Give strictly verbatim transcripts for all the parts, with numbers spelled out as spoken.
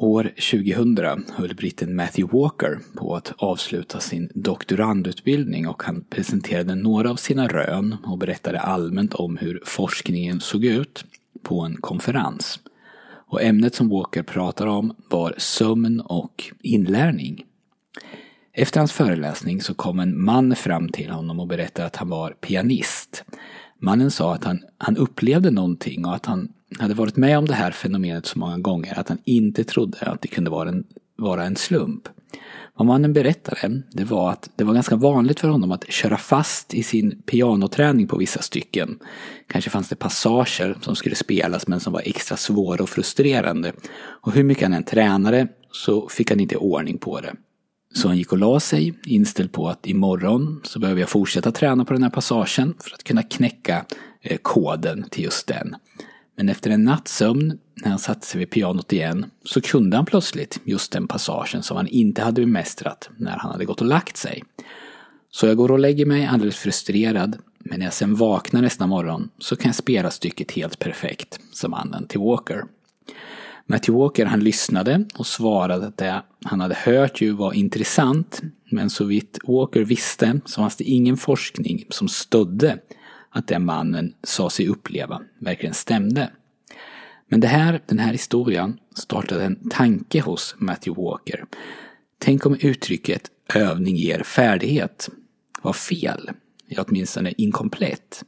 År tjugohundra höll britten Matthew Walker på att avsluta sin doktorandutbildning och han presenterade några av sina rön och berättade allmänt om hur forskningen såg ut på en konferens. Och ämnet som Walker pratade om var sömn och inlärning. Efter hans föreläsning så kom en man fram till honom och berättade att han var pianist. Mannen sa att han, han upplevde någonting och att han hade varit med om det här fenomenet så många gånger att han inte trodde att det kunde vara en, vara en slump. Vad mannen berättade, det var att det var ganska vanligt för honom att köra fast i sin pianoträning på vissa stycken. Kanske fanns det passager som skulle spelas men som var extra svåra och frustrerande. Och hur mycket han än tränade så fick han inte ordning på det. Så han gick och la sig, inställd på att imorgon så behöver jag fortsätta träna på den här passagen för att kunna knäcka koden till just den. Men efter en nattsömn, när han satte sig vid pianot igen, så kunde han plötsligt just den passagen som han inte hade bemästrat när han hade gått och lagt sig. Så jag går och lägger mig alldeles frustrerad, men när jag sen vaknar nästa morgon så kan jag spela stycket helt perfekt, som mannen till Walker. Matthew Walker, han lyssnade och svarade att det han hade hört ju var intressant, men så vitt Walker visste så fanns det ingen forskning som stödde att den mannen sa sig uppleva verkligen stämde. Men det här, den här historien startade en tanke hos Matthew Walker. Tänk om uttrycket övning ger färdighet var fel, eller åtminstone inkomplett.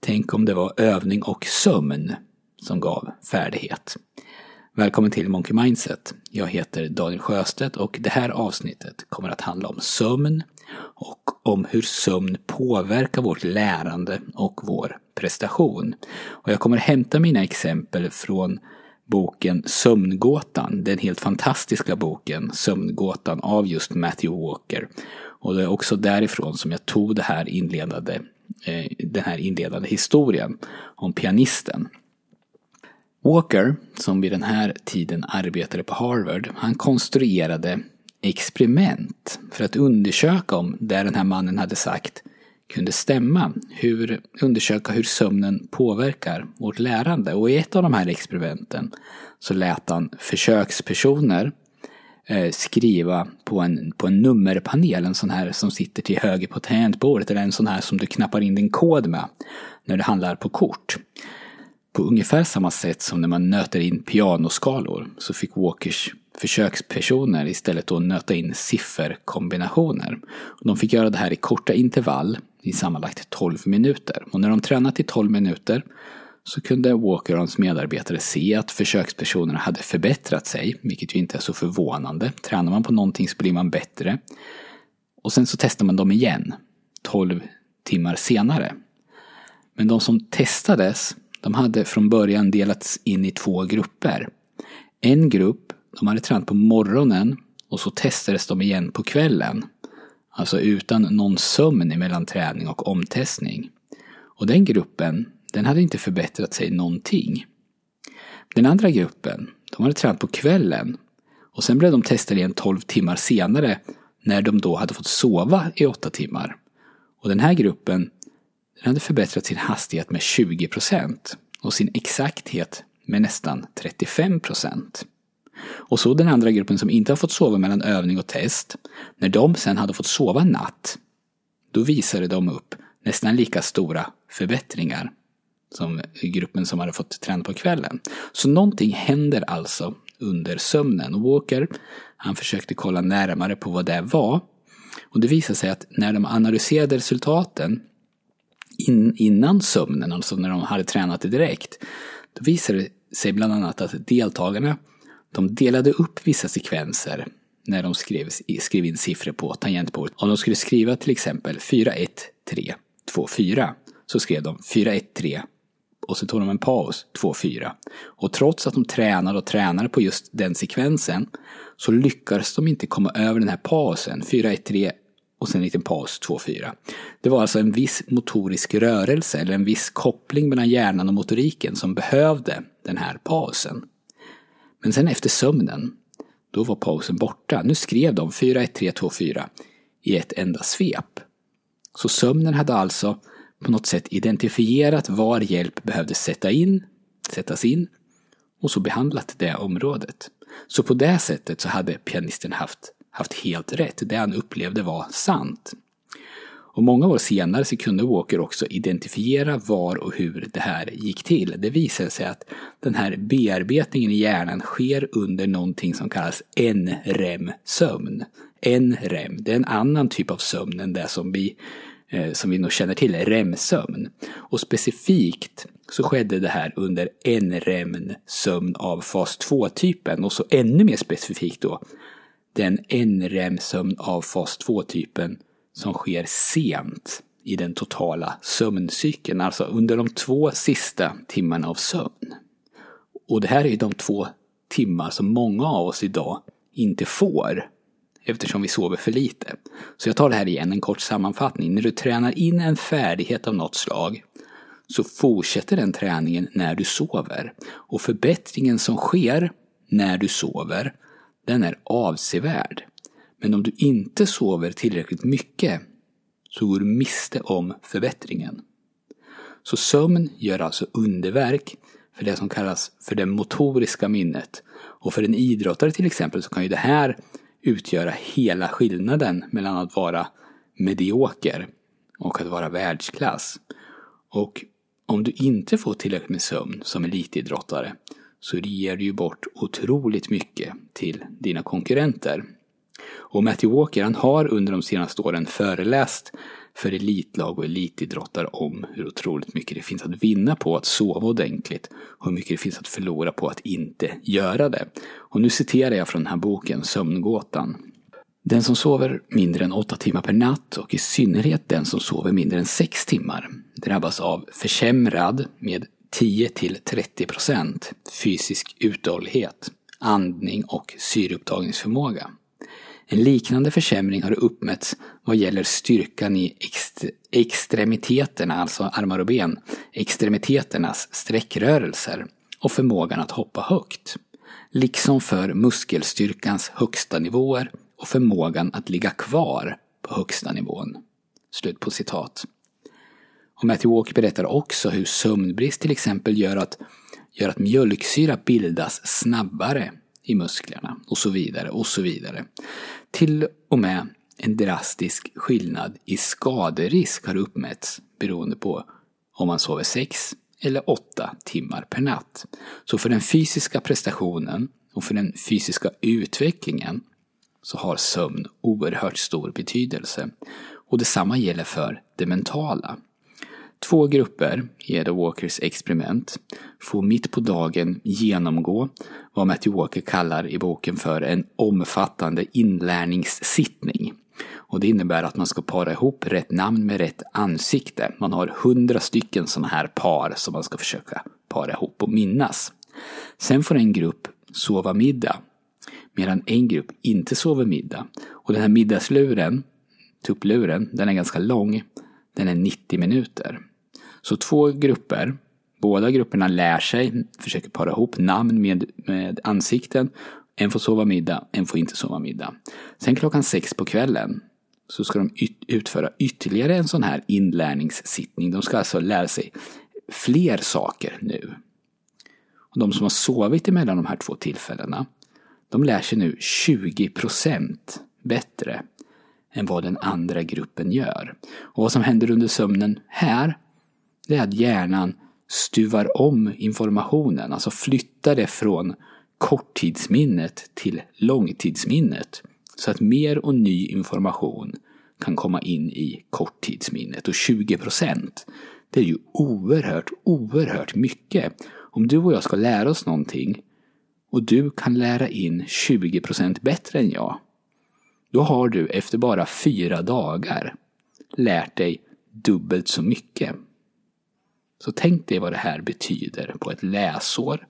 Tänk om det var övning och sömn som gav färdighet. Välkommen till Monkey Mindset. Jag heter Daniel Sjöstedt och det här avsnittet kommer att handla om sömn och om hur sömn påverkar vårt lärande och vår prestation. Och jag kommer hämta mina exempel från boken Sömngåtan, den helt fantastiska boken Sömngåtan av just Matthew Walker. Och det är också därifrån som jag tog det här inledande, eh, den här inledande historien om pianisten. Walker, som vid den här tiden arbetade på Harvard, han konstruerade experiment för att undersöka om det den här mannen hade sagt kunde stämma. Hur, undersöka hur sömnen påverkar vårt lärande. Och i ett av de här experimenten så lät han försökspersoner eh, skriva på en, på en nummerpanel, en sån här som sitter till höger på tangentbordet eller en sån här som du knappar in din kod med när det handlar på kort. På ungefär samma sätt som när man nöter in pianoskalor så fick Walkers försökspersoner istället då nöta in sifferkombinationer. De fick göra det här i korta intervall i sammanlagt tolv minuter. Och när de tränat i tolv minuter så kunde Walker och hans medarbetare se att försökspersonerna hade förbättrat sig, vilket ju inte är så förvånande. Tränar man på någonting så blir man bättre. Och sen så testar man dem igen tolv timmar senare. Men de som testades, de hade från början delats in i två grupper. En grupp, de hade tränat på morgonen och så testades de igen på kvällen. Alltså utan någon sömn mellan träning och omtestning. Och den gruppen, den hade inte förbättrat sig någonting. Den andra gruppen, de hade tränat på kvällen och sen blev de testade igen tolv timmar senare när de då hade fått sova i åtta timmar. Och den här gruppen, den hade förbättrat sin hastighet med tjugo procent och sin exakthet med nästan trettiofem procent. Och så den andra gruppen som inte har fått sova mellan övning och test, när de sen hade fått sova natt, då visade de upp nästan lika stora förbättringar som gruppen som hade fått träna på kvällen. Så någonting händer alltså under sömnen. Och Walker, han försökte kolla närmare på vad det var. Och det visade sig att när de analyserade resultaten In, innan sömnen, alltså när de hade tränat det direkt, då visade det sig bland annat att deltagarna, de delade upp vissa sekvenser när de skrev, skrev in siffror på tangentbordet. Om de skulle skriva till exempel fyra ett tre två fyra så skrev de fyra ett tre och så tog de en paus två fyra. Och trots att de tränade och tränade på just den sekvensen så lyckades de inte komma över den här pausen fyra ett tre och sen en liten paus, två fyra. Det var alltså en viss motorisk rörelse eller en viss koppling mellan hjärnan och motoriken som behövde den här pausen. Men sen efter sömnen, då var pausen borta. Nu skrev de fyra ett tre två fyra i ett enda svep. Så sömnen hade alltså på något sätt identifierat var hjälp behövde sätta in, sättas in och så behandlat det området. Så på det sättet så hade pianisten haft, haft helt rätt. Det han upplevde var sant. Och många år senare så kunde Walker också identifiera var och hur det här gick till. Det visade sig att den här bearbetningen i hjärnan sker under någonting som kallas N R E M-sömn. N R E M, det är en annan typ av sömn än det som vi, eh, som vi nog känner till, R E M-sömn. Och specifikt så skedde det här under N R E M-sömn av fas två-typen, och så ännu mer specifikt då den N R E M-sömn av fas två-typen som sker sent i den totala sömncykeln, alltså under de två sista timmarna av sömn. Och det här är de två timmar som många av oss idag inte får, eftersom vi sover för lite. Så jag tar det här igen, en kort sammanfattning. När du tränar in en färdighet av något slag, så fortsätter den träningen när du sover. Och förbättringen som sker när du sover, den är avsevärd. Men om du inte sover tillräckligt mycket så går du miste om förbättringen. Så sömn gör alltså underverk för det som kallas för det motoriska minnet. Och för en idrottare till exempel så kan ju det här utgöra hela skillnaden mellan att vara medioker och att vara världsklass. Och om du inte får tillräckligt med sömn som elitidrottare så ger du ju bort otroligt mycket till dina konkurrenter. Och Matthew Walker, han har under de senaste åren föreläst för elitlag och elitidrottare om hur otroligt mycket det finns att vinna på att sova ordentligt och hur mycket det finns att förlora på att inte göra det. Och nu citerar jag från den här boken Sömngåtan. Den som sover mindre än åtta timmar per natt, och i synnerhet den som sover mindre än sex timmar, drabbas av försämrad med tio till trettio procent fysisk uthållighet, andning och syreupptagningsförmåga. En liknande försämring har uppmätts vad gäller styrkan i ext- extremiteterna, alltså armar och ben, extremiteternas sträckrörelser och förmågan att hoppa högt. Liksom för muskelstyrkans högsta nivåer och förmågan att ligga kvar på högsta nivån. Slut på citat. Och Matthew Walker berättar också hur sömnbrist till exempel gör att, gör att mjölksyra bildas snabbare i musklerna och så vidare och så vidare. Till och med en drastisk skillnad i skaderisk har uppmätts beroende på om man sover sex eller åtta timmar per natt. Så för den fysiska prestationen och för den fysiska utvecklingen så har sömn oerhört stor betydelse. Och detsamma gäller för det mentala. Två grupper i Edward Walkers experiment får mitt på dagen genomgå vad Matthew Walker kallar i boken för en omfattande inlärningssittning. Och det innebär att man ska para ihop rätt namn med rätt ansikte. Man har hundra stycken sådana här par som man ska försöka para ihop och minnas. Sen får en grupp sova middag, medan en grupp inte sover middag. Och den här middagsluren, tuppluren, den är ganska lång. Den är nittio minuter. Så två grupper, båda grupperna lär sig, försöker para ihop namn med, med ansikten. En får sova middag, en får inte sova middag. Sen klockan sex på kvällen så ska de yt- utföra ytterligare en sån här inlärningssittning. De ska alltså lära sig fler saker nu. Och de som har sovit emellan de här två tillfällena, de lär sig nu tjugo procent bättre än vad den andra gruppen gör. Och vad som händer under sömnen här, det är att hjärnan stuvar om informationen, alltså flyttar det från korttidsminnet till långtidsminnet, så att mer och ny information kan komma in i korttidsminnet. Och tjugo procent, det är ju oerhört, oerhört mycket. Om du och jag ska lära oss någonting och du kan lära in tjugo procent bättre än jag, då har du efter bara fyra dagar lärt dig dubbelt så mycket. Så tänk dig vad det här betyder på ett läsår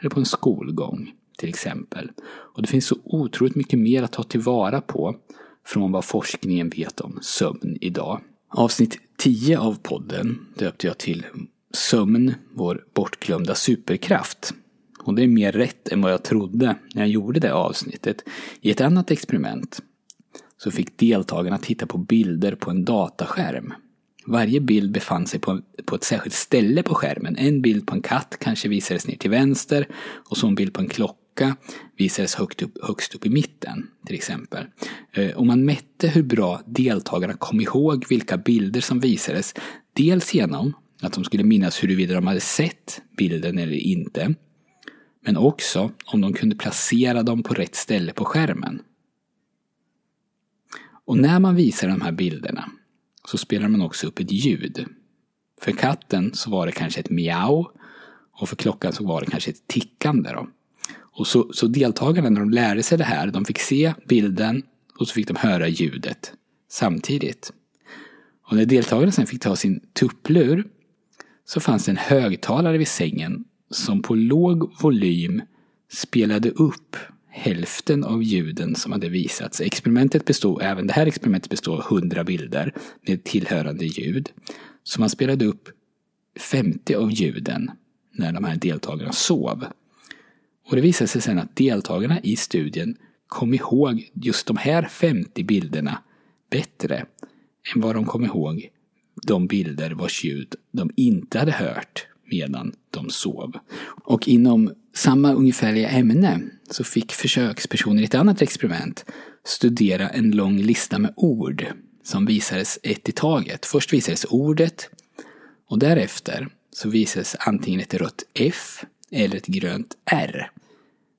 eller på en skolgång till exempel. Och det finns så otroligt mycket mer att ta tillvara på från vad forskningen vet om sömn idag. Avsnitt tio av podden döpte jag till Sömn, vår bortglömda superkraft. Och det är mer rätt än vad jag trodde när jag gjorde det avsnittet. I ett annat experiment så fick deltagarna titta på bilder på en dataskärm. Varje bild befann sig på, en, på ett särskilt ställe på skärmen. En bild på en katt kanske visades ner till vänster, och så en bild på en klocka lycka visades högt upp, högst upp i mitten till exempel. Och man mätte hur bra deltagarna kom ihåg vilka bilder som visades, dels genom att de skulle minnas huruvida de hade sett bilden eller inte, men också om de kunde placera dem på rätt ställe på skärmen. Och när man visar de här bilderna så spelar man också upp ett ljud. För katten så var det kanske ett miau och för klockan så var det kanske ett tickande då. Och så, så deltagarna när de lärde sig det här, de fick se bilden och så fick de höra ljudet samtidigt. Och när deltagarna sen fick ta sin tupplur så fanns det en högtalare vid sängen som på låg volym spelade upp hälften av ljuden som hade visats. Experimentet bestod, även det här experimentet bestod av hundra bilder med tillhörande ljud. Så man spelade upp femtio av ljuden när de här deltagarna sov. Och det visade sig sen att deltagarna i studien kom ihåg just de här femtio bilderna bättre än vad de kom ihåg de bilder vars ljud de inte hade hört medan de sov. Och inom samma ungefärliga ämne så fick försökspersoner i ett annat experiment studera en lång lista med ord som visades ett i taget. Först visades ordet och därefter så visades antingen ett rött F eller ett grönt R.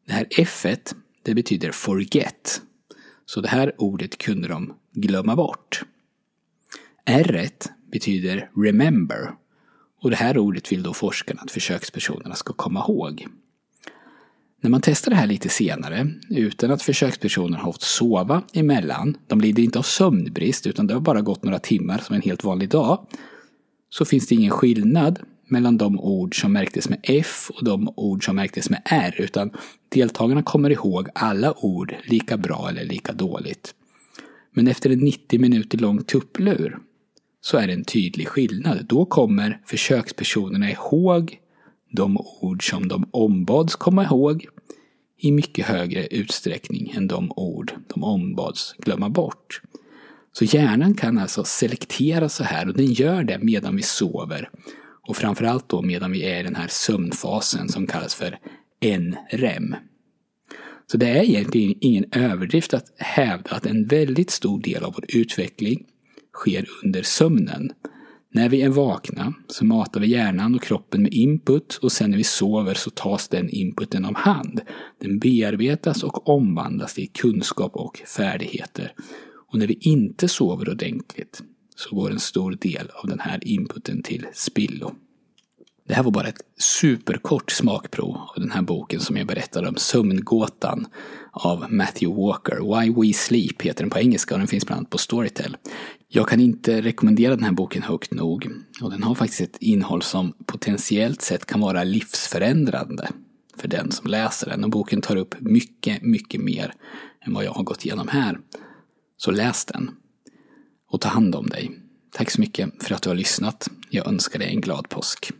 Det här F-et, det betyder forget. Så det här ordet kunde de glömma bort. R-et betyder remember. Och det här ordet vill då forskarna att försökspersonerna ska komma ihåg. När man testar det här lite senare, utan att försökspersonerna har fått sova emellan, de lider inte av sömnbrist utan det har bara gått några timmar som en helt vanlig dag, så finns det ingen skillnad mellan de ord som märktes med F och de ord som märktes med R, utan deltagarna kommer ihåg alla ord lika bra eller lika dåligt. Men efter en nittio minuter lång tupplur så är det en tydlig skillnad. Då kommer försökspersonerna ihåg de ord som de ombads komma ihåg i mycket högre utsträckning än de ord de ombads glömma bort. Så hjärnan kan alltså selektera så här, och den gör det medan vi sover och framförallt då medan vi är i den här sömnfasen som kallas för N R E M. Så det är egentligen ingen överdrift att hävda att en väldigt stor del av vår utveckling sker under sömnen. När vi är vakna så matar vi hjärnan och kroppen med input och sen när vi sover så tas den inputen om hand. Den bearbetas och omvandlas till kunskap och färdigheter. Och när vi inte sover ordentligt så går en stor del av den här inputen till spillo. Det här var bara ett superkort smakprov av den här boken som jag berättade om, Sömngåtan av Matthew Walker. Why We Sleep heter den på engelska och den finns bland annat på Storytel. Jag kan inte rekommendera den här boken högt nog, och den har faktiskt ett innehåll som potentiellt sett kan vara livsförändrande för den som läser den, och boken tar upp mycket, mycket mer än vad jag har gått igenom här. Så läs den och ta hand om dig. Tack så mycket för att du har lyssnat. Jag önskar dig en glad påsk.